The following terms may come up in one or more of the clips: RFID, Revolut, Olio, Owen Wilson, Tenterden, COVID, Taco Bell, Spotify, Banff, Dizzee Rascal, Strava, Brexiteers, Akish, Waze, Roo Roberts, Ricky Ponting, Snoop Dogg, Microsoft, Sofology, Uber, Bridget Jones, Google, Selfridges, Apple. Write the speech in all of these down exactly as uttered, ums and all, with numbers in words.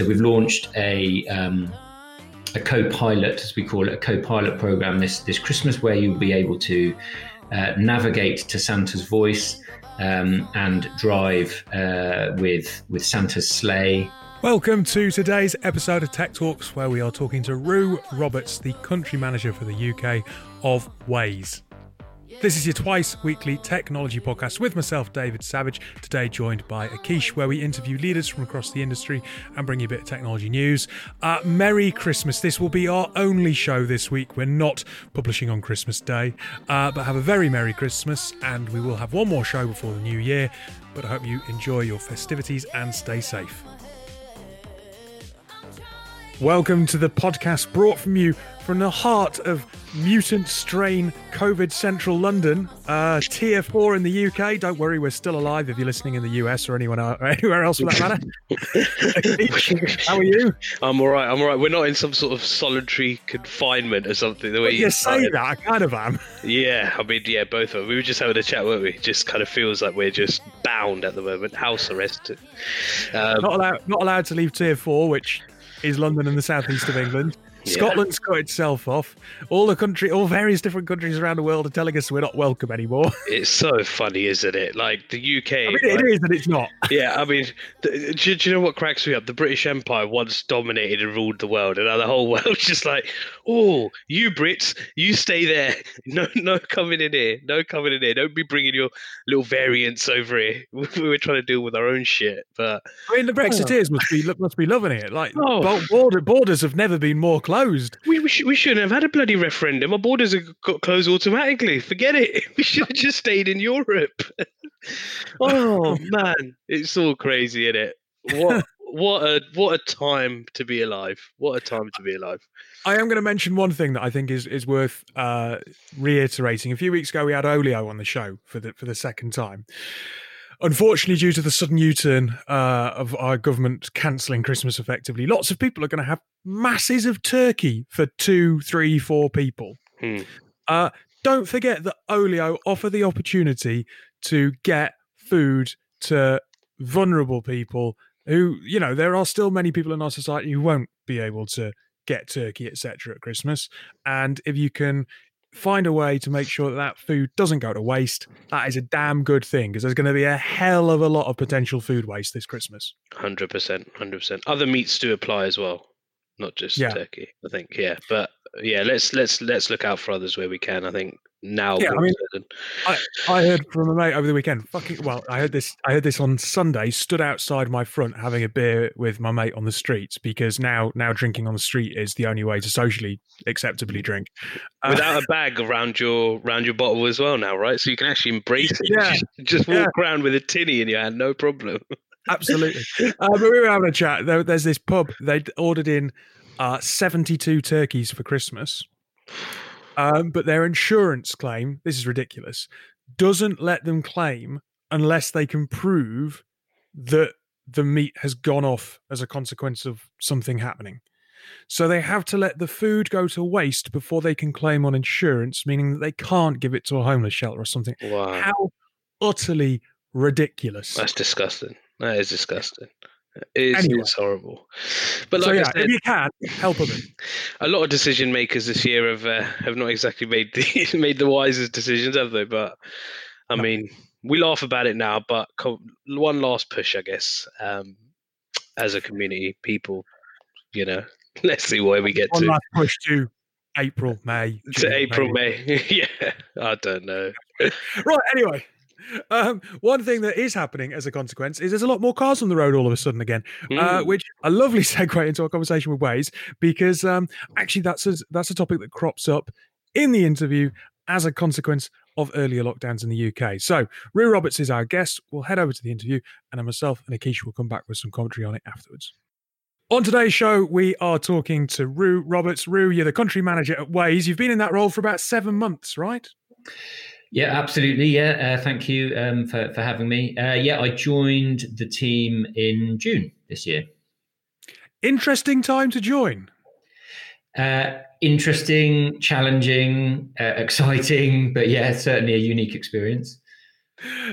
So we've launched a um, a co-pilot, as we call it, a co-pilot program this this Christmas, where you'll be able to uh, navigate to Santa's voice um, and drive uh, with with Santa's sleigh. Welcome to today's episode of Tech Talks, where we are talking to Roo Roberts, the country manager for the U K of Waze. This is your twice weekly technology podcast with myself, David Savage, today joined by Akish, where we interview leaders from across the industry and bring you a bit of technology news. Uh, Merry Christmas. This will be our only show this week. We're not publishing on Christmas Day, uh, but have a very Merry Christmas, and we will have one more show before the new year, but I hope you enjoy your festivities and stay safe. Welcome to the podcast brought from you from the heart of mutant strain COVID central London, uh, tier four in the U K. Don't worry, we're still alive if you're listening in the U S or anyone or anywhere else for that matter. How are you? I'm all right. I'm all right. We're not in some sort of solitary confinement or something. The way you, you say that, I kind of am. Yeah, I mean, yeah, both of us. We were just having a chat, weren't we? It just kind of feels like we're just bound at the moment, house arrest. Um, not allowed, not allowed to leave tier four, which is London and the southeast of England. Yeah. Scotland's cut itself off. All the country, all various different countries around the world are telling us we're not welcome anymore. It's so funny, isn't it? Like the U K. I mean, it like, is, and it's not. Yeah, I mean, the, do, do you know what cracks me up? The British Empire once dominated and ruled the world, and now the whole world's just like, oh, you Brits, you stay there. No, no coming in here. No coming in here. Don't be bringing your little variants over here. We were trying to deal with our own shit. But I mean, the Brexiteers oh. must be must be loving it. Like oh. border, borders have never been more closed. We we, sh- we shouldn't have had a bloody referendum. Our borders have got closed automatically. Forget it. We should have just stayed in Europe. Oh man, it's all crazy, isn't it? What what a what a time to be alive. What a time to be alive. I am going to mention one thing that I think is is worth uh, reiterating. A few weeks ago, we had Olio on the show for the for the second time. Unfortunately, due to the sudden U-turn uh, of our government cancelling Christmas effectively, lots of people are going to have masses of turkey for two, three, four people. Hmm. Uh, don't forget that Olio offer the opportunity to get food to vulnerable people who, you know, there are still many people in our society who won't be able to get turkey, et cetera at Christmas. And if you can find a way to make sure that that food doesn't go to waste, that is a damn good thing, because there's going to be a hell of a lot of potential food waste this Christmas. one hundred percent, one hundred percent. Other meats do apply as well, not just yeah. turkey, I think. Yeah, but yeah, let's let's let's look out for others where we can, I think. Now, yeah, I mean, I, I heard from a mate over the weekend. Fucking well, I heard this. I heard this on Sunday. Stood outside my front having a beer with my mate on the street, because now, now drinking on the street is the only way to socially acceptably drink without uh, a bag around your around your bottle as well. Now, right? So you can actually embrace it. Yeah, just walk yeah. around with a tinny in your hand, no problem. Absolutely. Uh, but we were having a chat. There, there's this pub. They ordered in uh, seventy-two turkeys for Christmas. Um, but their insurance claim, this is ridiculous, doesn't let them claim unless they can prove that the meat has gone off as a consequence of something happening. So they have to let the food go to waste before they can claim on insurance, meaning that they can't give it to a homeless shelter or something. Wow. How utterly ridiculous. That's disgusting. That is disgusting. It's, anyway. It's horrible, but like so, yeah, I said, if you can help them. A lot of decision makers this year have uh, have not exactly made the made the wisest decisions, have they? But I no. mean, we laugh about it now, but one last push, I guess, um, as a community, people, you know, let's see where we get one to. One last push to April, May, June, to April, maybe. May. Yeah, I don't know. Right. Anyway. Um, one thing that is happening as a consequence is there's a lot more cars on the road all of a sudden again, mm. uh, which a lovely segue into our conversation with Waze, because um, actually that's a, that's a topic that crops up in the interview as a consequence of earlier lockdowns in the U K. So Roo Roberts is our guest. We'll head over to the interview, and then myself and Akish will come back with some commentary on it afterwards. On today's show, we are talking to Roo Roberts. Roo, you're the country manager at Waze. You've been in that role for about seven months, right? Yeah, absolutely. Yeah, uh, thank you um, for, for having me. Uh, yeah, I joined the team in June this year. Interesting time to join. Uh, interesting, challenging, uh, exciting, but yeah, certainly a unique experience.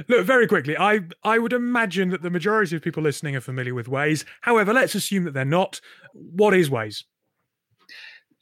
Look, very quickly, I, I would imagine that the majority of people listening are familiar with Waze. However, let's assume that they're not. What is Waze?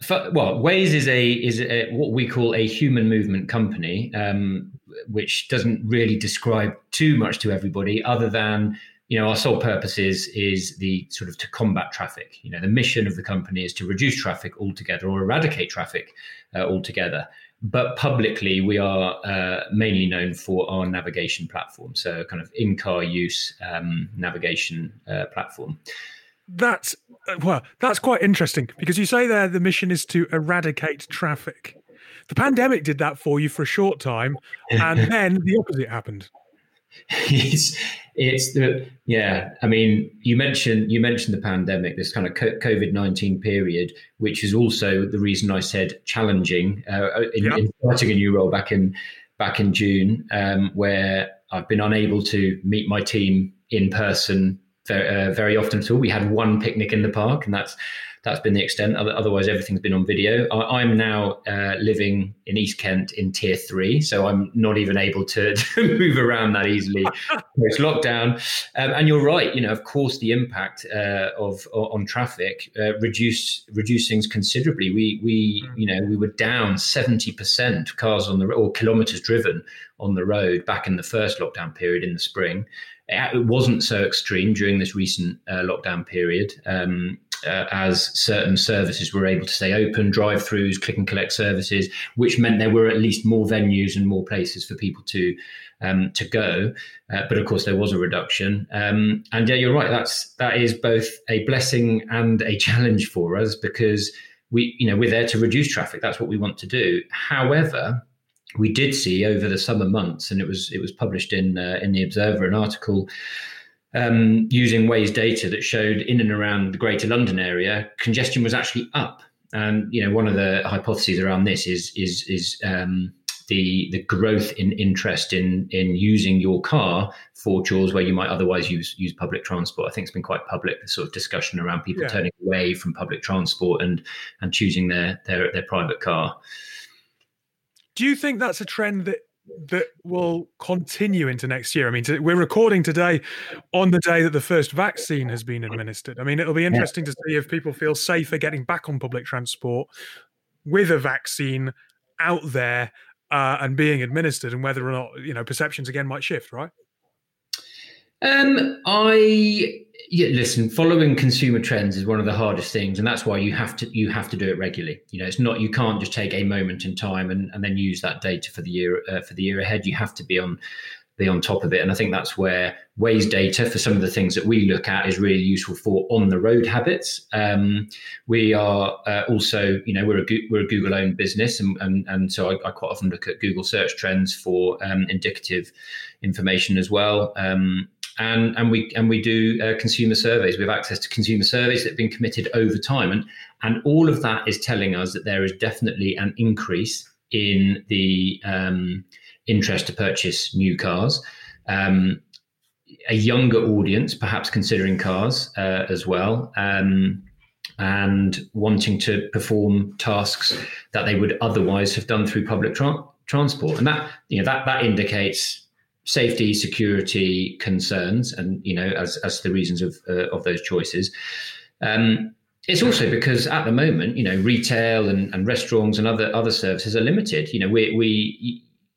For, well, Waze is a is a, what we call a human movement company, um, which doesn't really describe too much to everybody other than, you know, our sole purpose is, is the sort of to combat traffic. You know, the mission of the company is to reduce traffic altogether or eradicate traffic uh, altogether. But publicly, we are uh, mainly known for our navigation platform. So kind of in-car use um, navigation uh, platform. That's, well, that's quite interesting because you say there the mission is to eradicate traffic. The pandemic did that for you for a short time, and then the opposite happened. It's, it's the, yeah, I mean, you mentioned, you mentioned the pandemic, this kind of COVID nineteen period, which is also the reason I said challenging uh, in, yeah. in starting a new role back in, back in June, um, where I've been unable to meet my team in person very, uh, very often at all. We had one picnic in the park, and that's, that's been the extent. Otherwise, everything's been on video. I, I'm now uh, living in East Kent in tier three, so I'm not even able to, to move around that easily post lockdown. Um, and you're right, you know, of course, the impact uh, of on traffic uh, reduced reduced things considerably. We we you know we were down seventy percent cars on the or kilometres driven on the road back in the first lockdown period in the spring. It wasn't so extreme during this recent uh, lockdown period. Um, Uh, as certain services were able to stay open, drive-throughs, click and collect services, which meant there were at least more venues and more places for people to um, to go. Uh, but of course, there was a reduction. Um, and yeah, you're right. That's that is both a blessing and a challenge for us because we, you know, we're there to reduce traffic. That's what we want to do. However, we did see over the summer months, and it was it was published in uh, in the Observer, an article. Um, using Waze data that showed in and around the Greater London area, congestion was actually up. And you know, one of the hypotheses around this is is is um, the the growth in interest in in using your car for chores where you might otherwise use use public transport. I think it's been quite public, the sort of discussion around people yeah. turning away from public transport and and choosing their their their private car. Do you think that's a trend that? that will continue into next year? I mean, to, we're recording today on the day that the first vaccine has been administered. I mean, it'll be interesting to see if people feel safer getting back on public transport with a vaccine out there uh, and being administered and whether or not, you know, perceptions again might shift, right? Um, I... Yeah, listen, following consumer trends is one of the hardest things, and that's why you have to you have to do it regularly. You know, it's not you can't just take a moment in time and, and then use that data for the year uh, for the year ahead. You have to be on be on top of it, and I think that's where Waze data for some of the things that we look at is really useful for on the road habits. Um, we are uh, also, you know, we're a Go- we're a Google owned business, and and, and so I, I quite often look at Google search trends for um, indicative information as well. Um, And and we and we do uh, consumer surveys. We have access to consumer surveys that have been committed over time, and and all of that is telling us that there is definitely an increase in the um, interest to purchase new cars. Um, a younger audience, perhaps considering cars uh, as well, um, and wanting to perform tasks that they would otherwise have done through public tra- transport, and that you know that that indicates. Safety, security concerns, and you know, as as the reasons of uh, of those choices. Um, it's also because at the moment, you know, retail and, and restaurants and other other services are limited. You know, we we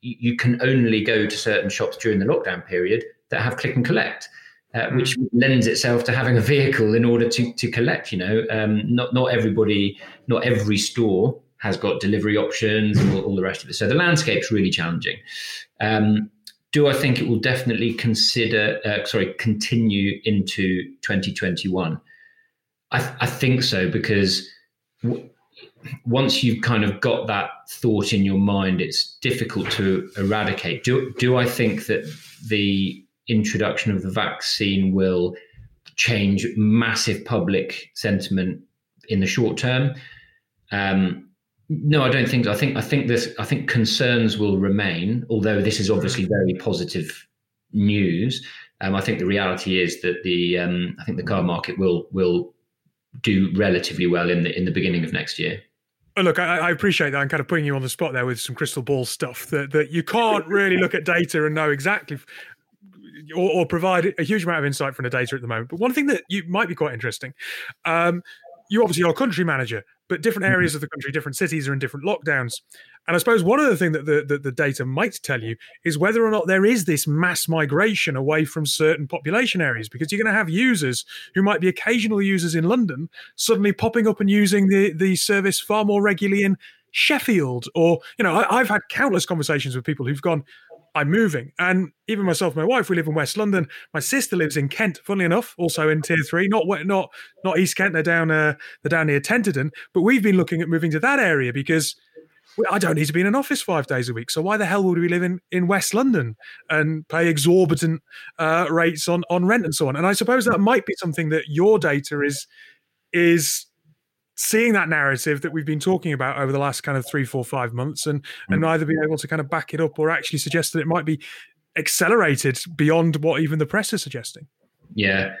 you can only go to certain shops during the lockdown period that have click and collect, uh, which lends itself to having a vehicle in order to to collect. You know, um, not not everybody, not every store has got delivery options and all, all the rest of it. So the landscape's really challenging. Um, Do I think it will definitely consider, uh, sorry, continue into twenty twenty-one? I, th- I think so, because w- once you've kind of got that thought in your mind, it's difficult to eradicate. Do, do I think that the introduction of the vaccine will change massive public sentiment in the short term? Um, No, I don't think so. I think I think this. I think concerns will remain. Although this is obviously very positive news, um, I think the reality is that the um, I think the car market will will do relatively well in the in the beginning of next year. Look, I, I appreciate that. I'm kind of putting you on the spot there with some crystal ball stuff that, that you can't really look at data and know exactly or, or provide a huge amount of insight from the data at the moment. But one thing that you might be quite interesting, um, you obviously are a country manager, but different areas of the country, different cities are in different lockdowns. And I suppose one other thing that the, that the data might tell you is whether or not there is this mass migration away from certain population areas, because you're going to have users who might be occasional users in London suddenly popping up and using the, the service far more regularly in Sheffield. Or, you know, I, I've had countless conversations with people who've gone, I'm moving. And even myself, my wife, we live in West London. My sister lives in Kent, funnily enough, also in Tier three, not not not East Kent. They're down, uh, they're down near Tenterden. But we've been looking at moving to that area because I don't need to be in an office five days a week. So why the hell would we live in, in West London and pay exorbitant uh, rates on, on rent and so on? And I suppose that might be something that your data is is seeing, that narrative that we've been talking about over the last kind of three, four, five months and, and either be able to kind of back it up or actually suggest that it might be accelerated beyond what even the press is suggesting. Yeah.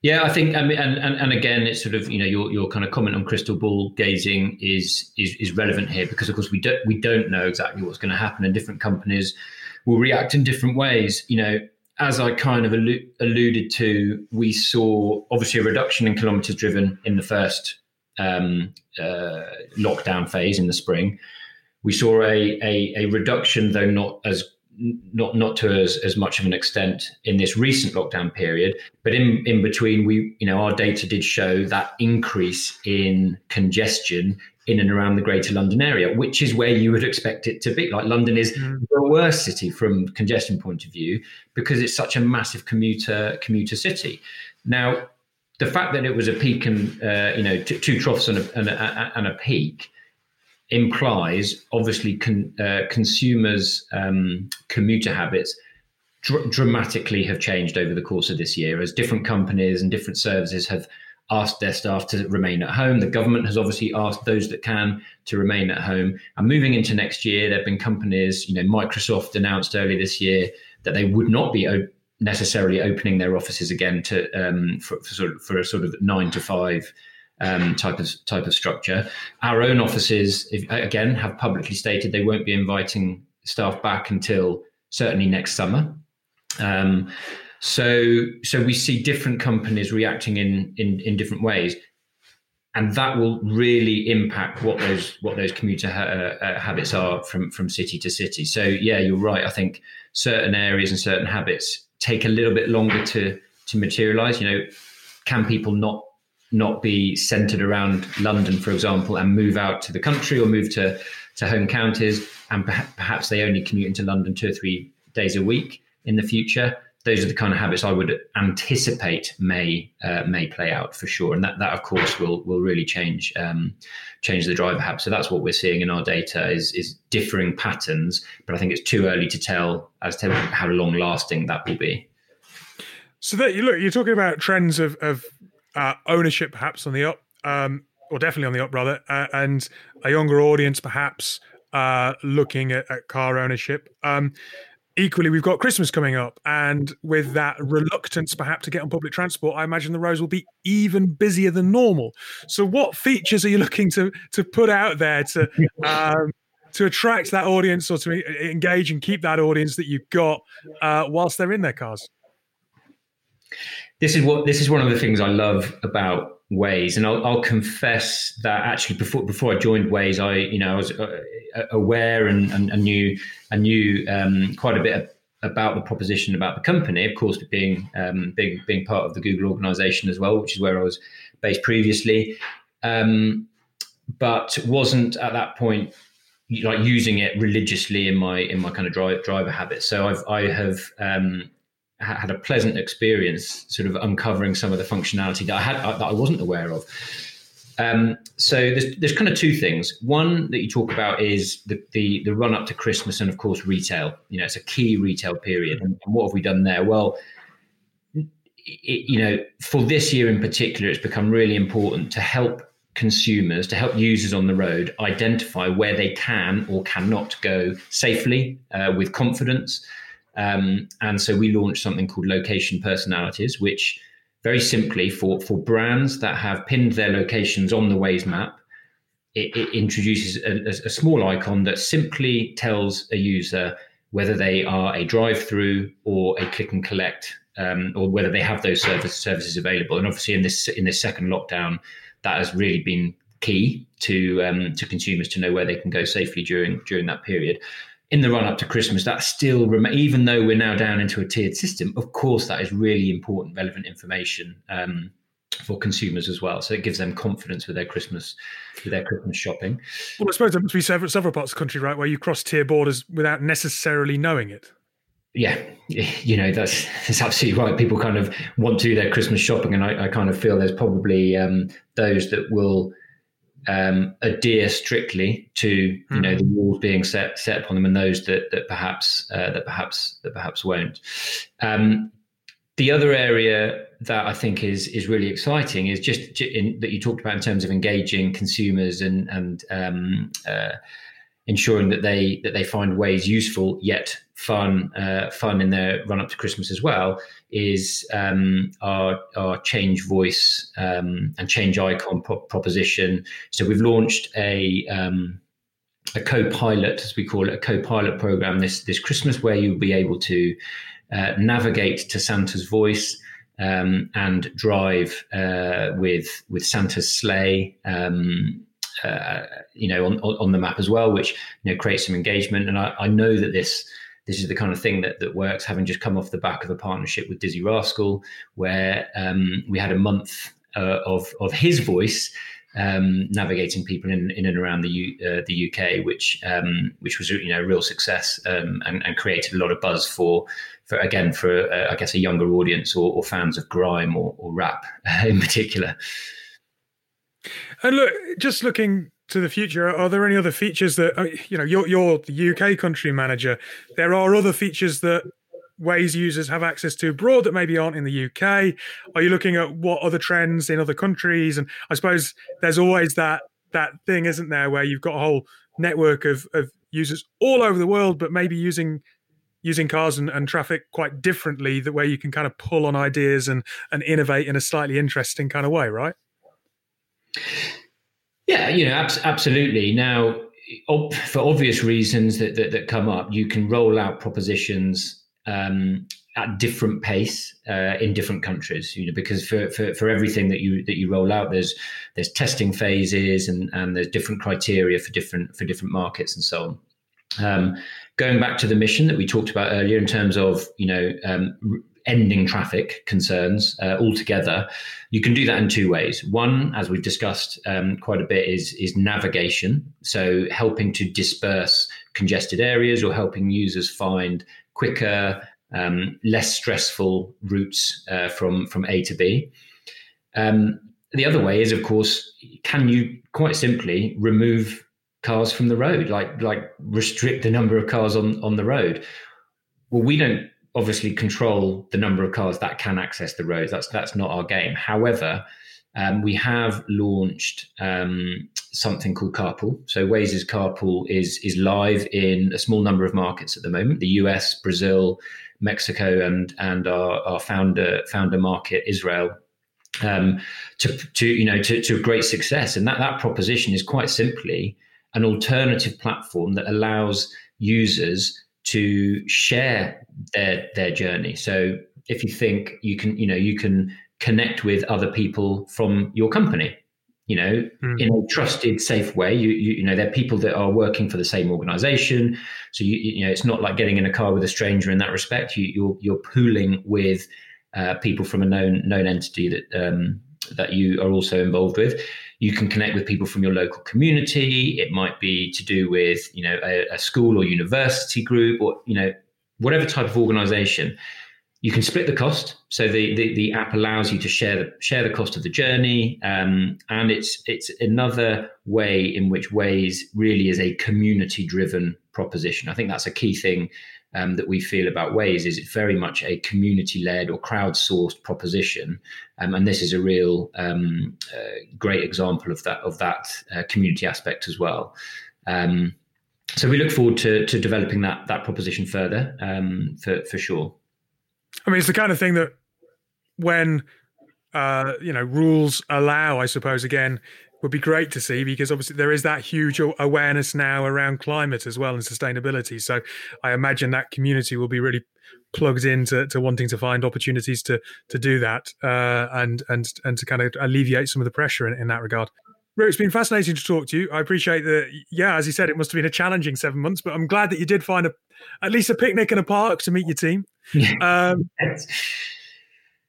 Yeah, I think, I mean, and, and, and again, it's sort of, you know, your your kind of comment on crystal ball gazing is is is relevant here because, of course, we don't we don't know exactly what's going to happen, and different companies will react in different ways. You know, as I kind of allu- alluded to, we saw obviously a reduction in kilometres driven in the first um, uh, lockdown phase in the spring. We saw a a, a reduction, though not as Not not to as, as much of an extent in this recent lockdown period, but in, in between, we you know our data did show that increase in congestion in and around the Greater London area, which is where you would expect it to be. Like London is mm. the worst city from congestion point of view because it's such a massive commuter commuter city. Now, the fact that it was a peak and uh, you know t- two troughs and a, and a, and a peak implies obviously con, uh, consumers' um, commuter habits dr- dramatically have changed over the course of this year, as different companies and different services have asked their staff to remain at home. The government has obviously asked those that can to remain at home. And moving into next year, there have been companies, you know, Microsoft announced earlier this year that they would not be o- necessarily opening their offices again to um, for, for, sort of, for a sort of nine to five Um, type of type of structure. Our own offices, if, again, have publicly stated they won't be inviting staff back until certainly next summer. Um, so, so we see different companies reacting in, in in different ways, and that will really impact what those what those commuter ha- uh, habits are from from city to city. So, yeah, you're right. I think certain areas and certain habits take a little bit longer to to materialise. You know, can people not not be centred around London, for example, and move out to the country or move to, to home counties, and per- perhaps they only commute into London two or three days a week in the future? Those are the kind of habits I would anticipate may uh, may play out for sure, and that, that of course will will really change um, change the driver habits. So that's what we're seeing in our data is is differing patterns, but I think it's too early to tell as to how long lasting that will be. So that you look, you're talking about trends of of Uh, ownership perhaps on the up, um, or definitely on the up rather, uh, and a younger audience perhaps uh, looking at, at car ownership. Um, equally, we've got Christmas coming up, and with that reluctance perhaps to get on public transport, I imagine the roads will be even busier than normal. So what features are you looking to to put out there to um, to attract that audience, or to engage and keep that audience that you've got uh, whilst they're in their cars? This is what this is one of the things I love about Waze, and I'll, I'll confess that actually before before I joined Waze, I you know I was aware and, and, and knew I knew um, quite a bit about the proposition, about the company. Of course, being um, being being part of the Google organization as well, which is where I was based previously, um, but wasn't at that point like using it religiously in my in my kind of drive, driver habits. So I've I have. Um, had a pleasant experience sort of uncovering some of the functionality that I had that I wasn't aware of. Um, so there's, there's kind of two things. One that you talk about is the, the the run up to Christmas, and of course retail. You know, it's a key retail period. And what have we done there? Well, it, you know, for this year in particular, it's become really important to help consumers, to help users on the road identify where they can or cannot go safely uh, with confidence. Um, and so we launched something called location personalities, which very simply for, for brands that have pinned their locations on the Waze map, it, it introduces a, a small icon that simply tells a user whether they are a drive-through or a click and collect, um, or whether they have those service, services available. And obviously, in this in this second lockdown, that has really been key to um, to consumers to know where they can go safely during during that period. In the run up to Christmas, that still remains, even though we're now down into a tiered system. Of course, that is really important, relevant information um, for consumers as well. So it gives them confidence with their Christmas, with their Christmas shopping. Well, I suppose there must be several, several parts of the country, right, where you cross tier borders without necessarily knowing it. Yeah, you know, that's that's absolutely right. People kind of want to do their Christmas shopping, and I, I kind of feel there's probably um, those that will um, adhere strictly to, you mm. know, the rules being set set upon them, and those that that perhaps uh, that perhaps that perhaps won't. Um, the other area that I think is is really exciting is just in, that you talked about in terms of engaging consumers and and um, uh, ensuring that they that they find ways useful yet fun uh, fun in their run up to Christmas as well is um, our our change voice um, and change icon pro- proposition. So we've launched a um, a co-pilot, as we call it, a co-pilot program this this Christmas, where you'll be able to uh, navigate to Santa's voice um, and drive uh, with with Santa's sleigh. Um, Uh, you know, on, on the map as well, which, you know, creates some engagement. And I, I know that this this is the kind of thing that that works, having just come off the back of a partnership with Dizzee Rascal, where um, we had a month uh, of of his voice um, navigating people in, in and around the U, uh, the U K, which um, which was, you know, a real success um, and, and created a lot of buzz for for again for uh, I guess a younger audience or, or fans of grime or, or rap in particular. And look, just looking to the future, are there any other features that, you know, you're, you're the U K country manager, there are other features that Waze users have access to abroad that maybe aren't in the U K? Are you looking at what other trends in other countries? And I suppose there's always that that thing, isn't there, where you've got a whole network of, of users all over the world, but maybe using using cars and, and traffic quite differently, the way you can kind of pull on ideas and, and innovate in a slightly interesting kind of way, right? Yeah, you know, ab- absolutely. Now, ob- for obvious reasons that, that that come up, you can roll out propositions um, at different pace uh, in different countries. You know, because for, for, for everything that you that you roll out, there's there's testing phases and, and there's different criteria for different for different markets and so on. Um, going back to the mission that we talked about earlier, in terms of, you know, Um, r- ending traffic concerns uh, altogether, you can do that in two ways. One, as we've discussed um, quite a bit, is is navigation. So helping to disperse congested areas or helping users find quicker, um, less stressful routes uh, from, from A to B. Um, the other way is, of course, can you quite simply remove cars from the road, like like restrict the number of cars on, on the road? Well, we don't obviously control the number of cars that can access the roads. That's that's not our game. However, um, we have launched um, something called Carpool. So Waze's Carpool is is live in a small number of markets at the moment: the U S, Brazil, Mexico, and and our, our founder founder market, Israel. Um, to to you know to to great success, and that that proposition is quite simply an alternative platform that allows users to share their their journey. So if you think you can, you know, you can connect with other people from your company, you know, mm. in a trusted, safe way. You, you you know, they're people that are working for the same organization. So you you know, it's not like getting in a car with a stranger in that respect. You you're you're pooling with uh, people from a known known entity that um, that you are also involved with. You can connect with people from your local community. It might be to do with, you know, a, a school or university group, or, you know, whatever type of organization. You can split the cost. So the the, the app allows you to share the share the cost of the journey. Um, and it's it's another way in which Waze really is a community-driven proposition. I think that's a key thing um, that we feel about Waze, is it's very much a community-led or crowdsourced proposition. Um, and this is a real um, uh, great example of that of that uh, community aspect as well. Um, so we look forward to to developing that that proposition further um, for for sure. I mean, it's the kind of thing that when uh, you know rules allow, I suppose, again, would be great to see, because obviously there is that huge awareness now around climate as well and sustainability. So I imagine that community will be really plugged into to wanting to find opportunities to to do that uh, and and and to kind of alleviate some of the pressure in, in that regard. Roo, it's been fascinating to talk to you. I appreciate that. Yeah, as you said, it must have been a challenging seven months, but I'm glad that you did find a, at least a picnic and a park to meet your team. Um,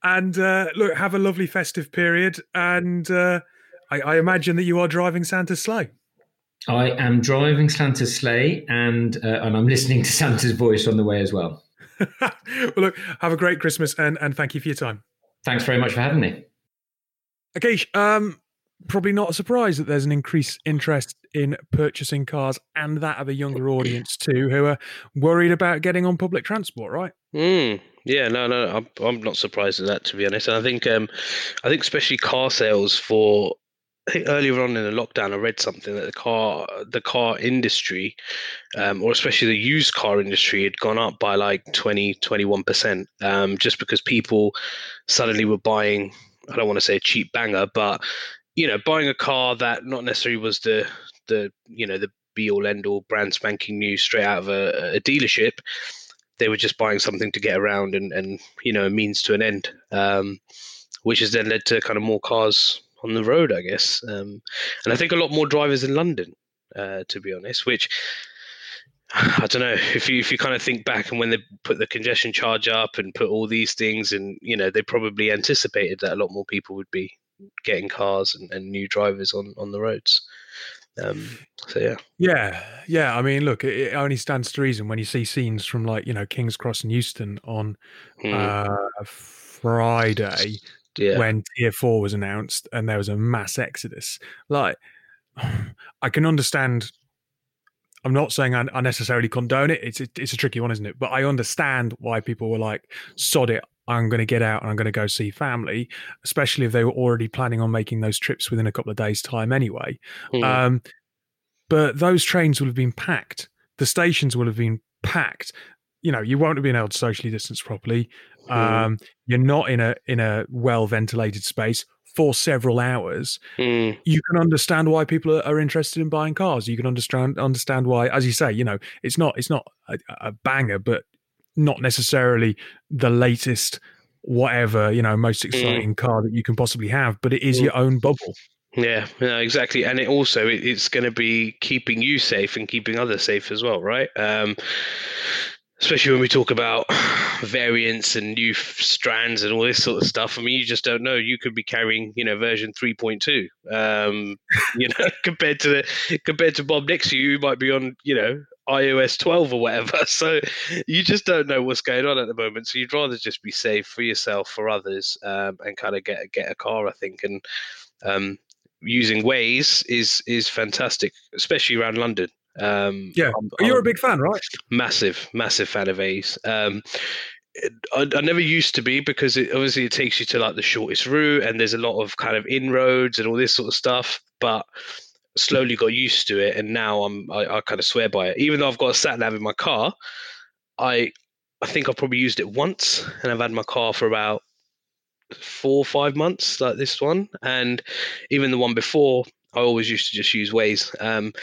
and uh, look, have a lovely festive period. And uh, I, I imagine that you are driving Santa's sleigh. I am driving Santa's sleigh, and uh, and I'm listening to Santa's voice on the way as well. Well, look, have a great Christmas, and, and thank you for your time. Thanks very much for having me. Akish, um, probably not a surprise that there's an increased interest in purchasing cars, and that of a younger audience too, who are worried about getting on public transport, right? Mm, yeah, no, no, I'm, I'm not surprised at that, to be honest. And I think, um, I think especially car sales for, I think earlier on in the lockdown, I read something that the car, the car industry, um, or especially the used car industry, had gone up by like twenty, twenty-one percent, um, just because people suddenly were buying, I don't want to say a cheap banger, but, you know, buying a car that not necessarily was the, the you know, the be all end all brand spanking new straight out of a, a dealership. They were just buying something to get around and, and you know, a means to an end, um, which has then led to kind of more cars on the road, I guess. Um, and I think a lot more drivers in London, uh, to be honest, which I don't know, if you if you kind of think back and when they put the congestion charge up and put all these things and, you know, they probably anticipated that a lot more people would be getting cars and, and new drivers on, on the roads. Um, so, yeah. Yeah. Yeah. I mean, look, it, it only stands to reason when you see scenes from like, you know, King's Cross and Euston on mm. uh, Friday. Yeah. When tier four was announced and there was a mass exodus. Like, I can understand. I'm not saying I, I necessarily condone it. It's, it. it's a tricky one, isn't it? But I understand why people were like, sod it, I'm going to get out and I'm going to go see family, especially if they were already planning on making those trips within a couple of days' time anyway. Mm. Um, but those trains will have been packed. The stations will have been packed. You know, you won't have been able to socially distance properly. Um, mm. You're not in a in a well ventilated space for several hours. Mm. You can understand why people are, are interested in buying cars. You can understand understand why, as you say, you know, it's not it's not a, a banger, but not necessarily the latest, whatever, you know, most exciting mm. car that you can possibly have. But it is mm. your own bubble. Yeah, no, exactly. And it also, it, it's going to be keeping you safe and keeping others safe as well, right? Um, especially when we talk about variants and new f- strands and all this sort of stuff. I mean, you just don't know. You could be carrying, you know, version three point two, um, you know, compared to the, compared to Bob next to you, who might be on, you know, I O S twelve or whatever. So you just don't know what's going on at the moment. So you'd rather just be safe for yourself, for others, um, and kind of get, get a car, I think. And um, using Waze is, is fantastic, especially around London. Um, yeah, I'm, you're I'm a big fan, right? Massive, massive fan of A's. Um, I, I never used to be, because it, obviously it takes you to like the shortest route, and there's a lot of kind of inroads and all this sort of stuff. But slowly got used to it, and now I'm I, I kind of swear by it. Even though I've got a sat nav in my car, I I think I've probably used it once, and I've had my car for about four or five months, like this one, and even the one before. I always used to just use Waze. Um,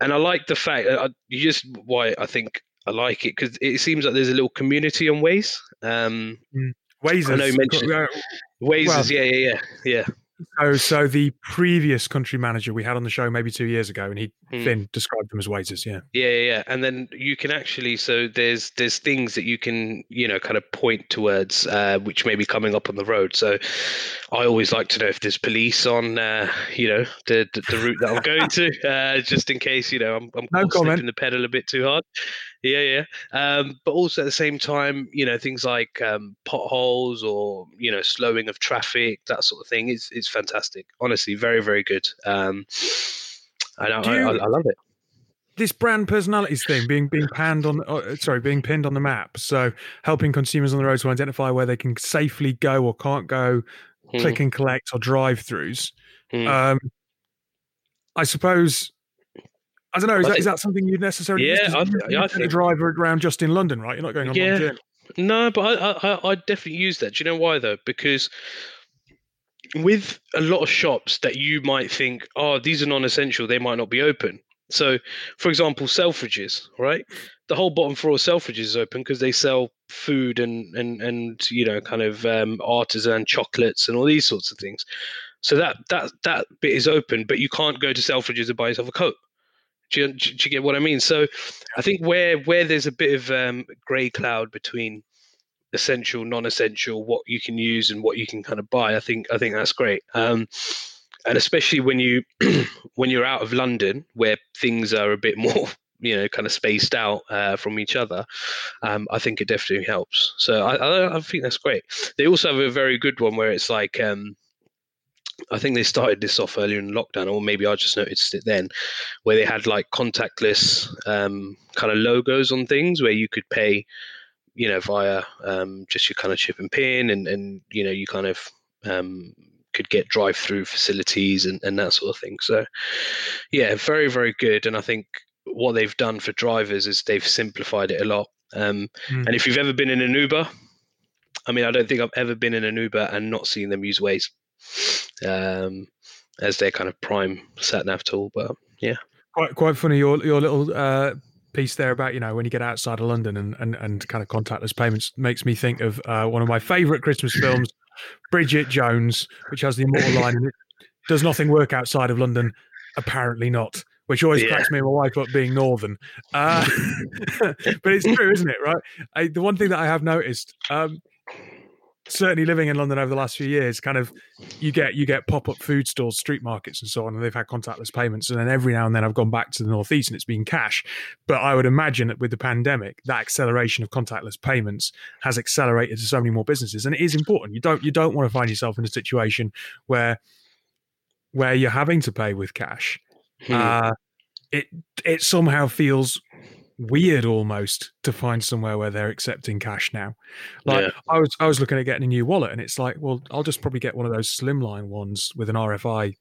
And I like the fact that you just why I think I like it, because it seems like there's a little community on Waze. Um, mm. Waze, I know you mentioned uh, Waze, well, yeah, yeah, yeah, yeah. So, so the previous country manager we had on the show maybe two years ago, and he mm. Finn described them as Wazers, yeah, yeah, yeah. And then you can actually, so there's there's things that you can you know kind of point towards, uh, which may be coming up on the road. So I always like to know if there's police on, uh, you know, the, the the route that I'm going to, uh, just in case you know I'm, I'm no slipping the pedal a bit too hard. Yeah, yeah. Um, but also at the same time, you know, things like um, potholes or, you know, slowing of traffic, that sort of thing. It's it's fantastic. Honestly, very, very good. Um, I, know, you, I, I love it. This brand personalities thing being being panned on, uh, sorry, being pinned on the map. So helping consumers on the road to identify where they can safely go or can't go, mm. click and collect or drive-throughs. Mm. Um, I suppose. I don't know. Is that, think, is that something you'd necessarily? Yeah, I, you're I think a driver around just in London, right? You're not going on yeah, long journey. No, but I, I, I definitely use that. Do you know why though? Because with a lot of shops that you might think, oh, these are non-essential, they might not be open. So, for example, Selfridges, right? The whole bottom floor of Selfridges is open because they sell food and, and, and you know, kind of um, artisan chocolates and all these sorts of things. So that that that bit is open, but you can't go to Selfridges and buy yourself a coat. Do you, do you get what I mean? So I think where where there's a bit of um, grey cloud between essential, non-essential, what you can use and what you can kind of buy, I think I think that's great. Um, and especially when you when you're out of London, where things are a bit more, you know, kind of spaced out uh, from each other, um, I think it definitely helps. So I, I I think that's great. They also have a very good one where it's like. Um, I think they started this off earlier in lockdown, or maybe I just noticed it then, where they had like contactless um, kind of logos on things where you could pay, you know, via um, just your kind of chip and pin, and, and you know, you kind of um, could get drive-through facilities and, and that sort of thing. So, yeah, very, very good. And I think what they've done for drivers is they've simplified it a lot. Um, mm. And if you've ever been in an Uber, I mean, I don't think I've ever been in an Uber and not seen them use Waze um as their kind of prime sat nav tool. But yeah, quite quite funny your your little uh piece there about, you know, when you get outside of London and and, and kind of contactless payments makes me think of uh one of my favorite Christmas films, Bridget Jones, which has the immortal line in it, does nothing work outside of London? Apparently not, which always yeah. cracks me and my wife up being northern, uh but it's true, isn't it? Right. I, the one thing that I have noticed, um certainly living in London over the last few years, kind of you get you get pop-up food stores, street markets and so on, and they've had contactless payments. And then every now and then I've gone back to the northeast and it's been cash. But I would imagine that with the pandemic, that acceleration of contactless payments has accelerated to so many more businesses. And it is important. You don't you don't want to find yourself in a situation where where you're having to pay with cash. Hmm. Uh, it it somehow feels weird almost to find somewhere where they're accepting cash now. Like yeah. I was I was looking at getting a new wallet, and it's like, well, I'll just probably get one of those slimline ones with an R F I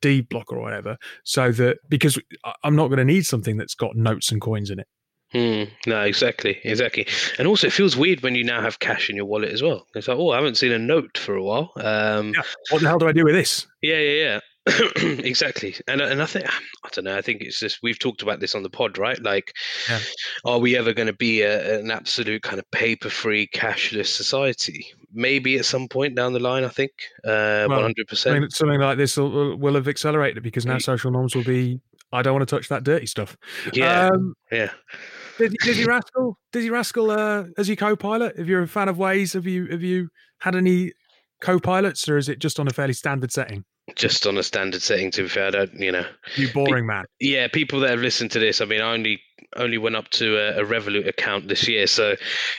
D blocker or whatever, so that because I'm not going to need something that's got notes and coins in it. Mm, no, exactly, exactly. And also, it feels weird when you now have cash in your wallet as well. It's like, oh, I haven't seen a note for a while. Um, yeah. What the hell do I do with this? Yeah, yeah, yeah. Exactly. And and I think, I don't know, I think it's just, we've talked about this on the pod, right? Like, yeah. Are we ever going to be a, an absolute kind of paper-free, cashless society? Maybe at some point down the line, I think, uh, well, one hundred percent. I mean, something like this will, will have accelerated because now social norms will be, I don't want to touch that dirty stuff. Yeah, um, yeah. Dizzee Rascal, Dizzee Rascal uh, as your co-pilot, if you're a fan of Waze, have you have you had any co-pilots, or is it just on a fairly standard setting? Just on a standard setting, to be fair. I don't, you know. You boring man. Yeah, people that have listened to this, I mean, I only only went up to a, a Revolut account this year, so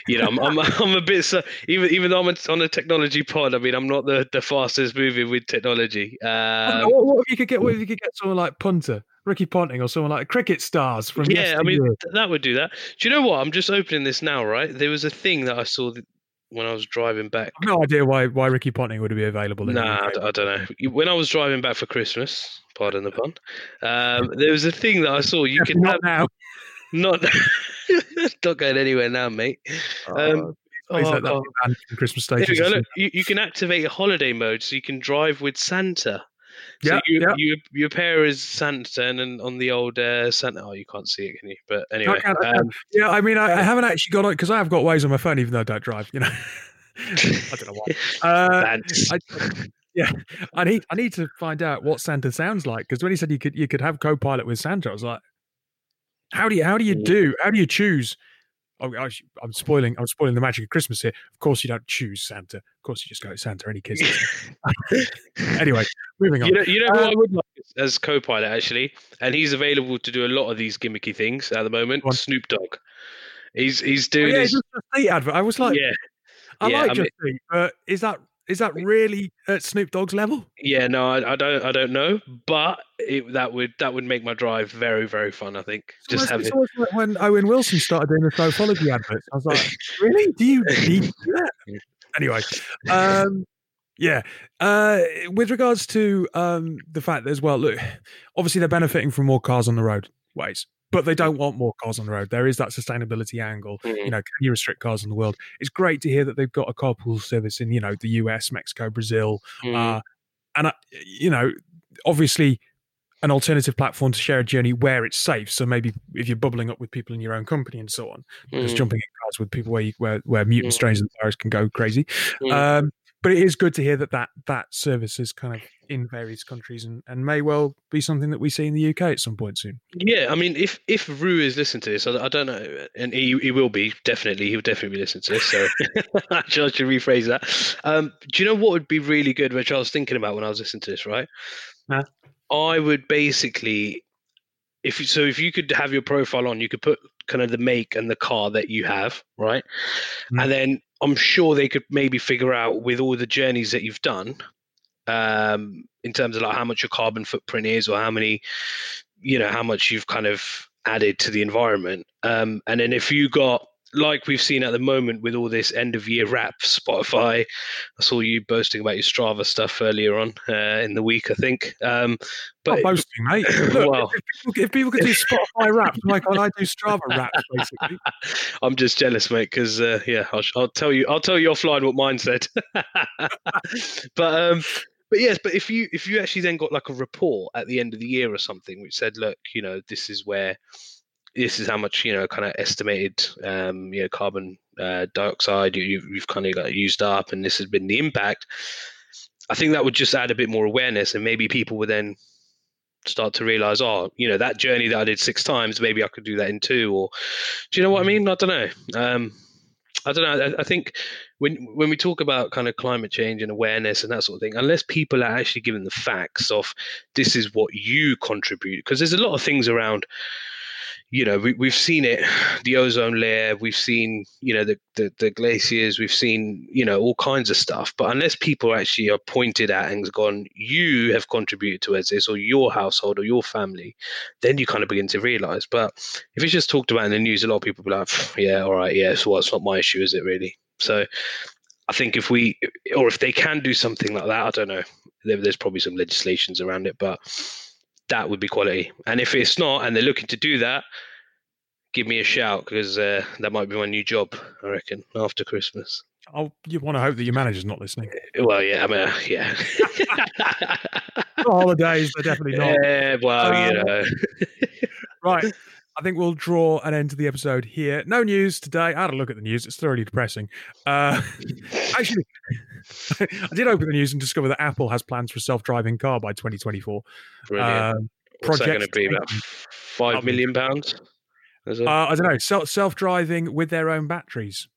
you know, I'm I'm, I'm a bit so, even even though I'm on a technology pod, I mean, I'm not the, the fastest moving with technology. Um, what, what if you could get? What if you could get someone like Punter, Ricky Ponting, or someone like cricket stars from? Yeah, I mean, that would do that. Do you know what? I'm just opening this now, right? There was a thing that I saw that, when I was driving back. I've no idea why, why Ricky Ponting would be available. Nah, I, I don't know. When I was driving back for Christmas, pardon the pun, um, there was a thing that I saw. You can not have, now. Not, not going anywhere now, mate. Um, uh, oh, that oh, oh. Christmas stations. There we go. Look, you, you can activate holiday mode, so you can drive with Santa. So yeah, you, yeah. you you pair as Santa, and, and on the old uh, Santa. Oh, you can't see it, can you? But anyway, I can, I can. Um, yeah. I mean, I, I haven't actually got on because I have got Waze on my phone, even though I don't drive. You know, I don't know why. Uh, I, yeah, I need I need to find out what Santa sounds like, because when he said you could you could have co-pilot with Santa, I was like, how do you how do you do how do you choose? I'm spoiling. I'm spoiling the magic of Christmas here. Of course, you don't choose Santa. Of course, you just go to Santa. Any kids? Anyway, moving on. You know, you know um, what I would like as co-pilot, actually, and he's available to do a lot of these gimmicky things at the moment. Snoop Dogg. He's he's doing. Oh, yeah, his... Just the State advert. I was like, yeah, I yeah, like I mean, Just Eat, but is that is that really at Snoop Dogg's level? Yeah, no, I, I don't. I don't know, but it, that would that would make my drive very, very fun, I think. It's just almost, having... it's like when Owen Wilson started doing the Sofology adverts, I was like, really? Do you need to do that? Anyway, um, yeah. Uh, with regards to um, the fact that as well, look, obviously they're benefiting from more cars on the road, Waze, but they don't want more cars on the road. There is that sustainability angle. Mm-hmm. You know, can you restrict cars in the world? It's great to hear that they've got a carpool service in, you know, the U S, Mexico, Brazil, mm-hmm. uh, and I, you know, obviously an alternative platform to share a journey where it's safe. So maybe if you're bubbling up with people in your own company and so on, mm. just jumping in cars with people where you, where, where mutant mm. strains and virus can go crazy. Mm. Um, but it is good to hear that that, that service is kind of in various countries and, and may well be something that we see in the U K at some point soon. Yeah, I mean, if if Roo is listening to this, I, I don't know, and he, he will be, definitely, he'll definitely be listening to this, so I should rephrase that. Um, do you know what would be really good, which I was thinking about when I was listening to this, right? Huh? I would basically, if so if you could have your profile on, you could put kind of the make and the car that you have, right? Mm. And then I'm sure they could maybe figure out with all the journeys that you've done, um, in terms of like how much your carbon footprint is or how many, you know, how much you've kind of added to the environment. Um, and then if you got, like we've seen at the moment with all this end of year wrap, Spotify, I saw you boasting about your Strava stuff earlier on uh, in the week, I think. Um, but not boasting, mate. Look, well, if, people, if people could do Spotify wraps, why can't I do Strava wraps, basically? I'm just jealous, mate, because uh, yeah, I'll, I'll tell you, I'll tell you offline what mine said. but um, but yes, but if you if you actually then got like a report at the end of the year or something, which said, look, you know, this is where. This is how much, you know, kind of estimated, um, you know, carbon uh, dioxide you, you've, you've kind of like used up, and this has been the impact. I think that would just add a bit more awareness, and maybe people would then start to realize, oh, you know, that journey that I did six times, maybe I could do that in two. Or do you know what I mean? I don't know. Um, I don't know. I, I think when when we talk about kind of climate change and awareness and that sort of thing, unless people are actually given the facts of this is what you contribute, because there's a lot of things around. You know, we, we've seen it, the ozone layer, we've seen, you know, the, the, the glaciers, we've seen, you know, all kinds of stuff. But unless people actually are pointed at and gone, you have contributed towards this, or your household or your family, then you kind of begin to realise. But if it's just talked about in the news, a lot of people will be like, yeah, all right, yeah, so well, it's not my issue, is it really? So I think if we, or if they can do something like that, I don't know, there, there's probably some legislations around it, but... that would be quality. And if it's not, and they're looking to do that, give me a shout, because uh, that might be my new job, I reckon, after Christmas. I'll, you want to hope that your manager's not listening. Well, yeah, I mean, uh, yeah. The holidays, they're definitely not. Yeah, well, um, you know. Right. I think we'll draw an end to the episode here. No news today. I had a look at the news. It's thoroughly depressing. Uh, actually, I did open the news and discover that Apple has plans for a self-driving car by twenty twenty-four. Brilliant. Uh, What's that going to be, about five million pounds? Uh, I don't know. Self self-driving with their own batteries.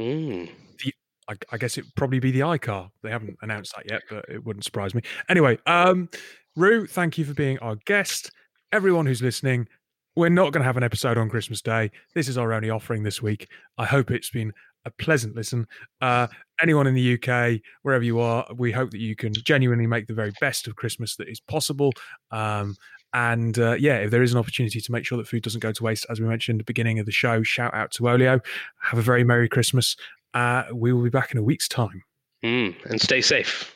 Mm. The, I, I guess it would probably be the iCar. They haven't announced that yet, but it wouldn't surprise me. Anyway, um, Roo, thank you for being our guest. Everyone who's listening. We're not going to have an episode on Christmas Day. This is our only offering this week. I hope it's been a pleasant listen. Uh, anyone in the U K, wherever you are, we hope that you can genuinely make the very best of Christmas that is possible. Um, and uh, yeah, if there is an opportunity to make sure that food doesn't go to waste, as we mentioned at the beginning of the show, shout out to Olio. Have a very Merry Christmas. Uh, we will be back in a week's time. Mm, and stay safe.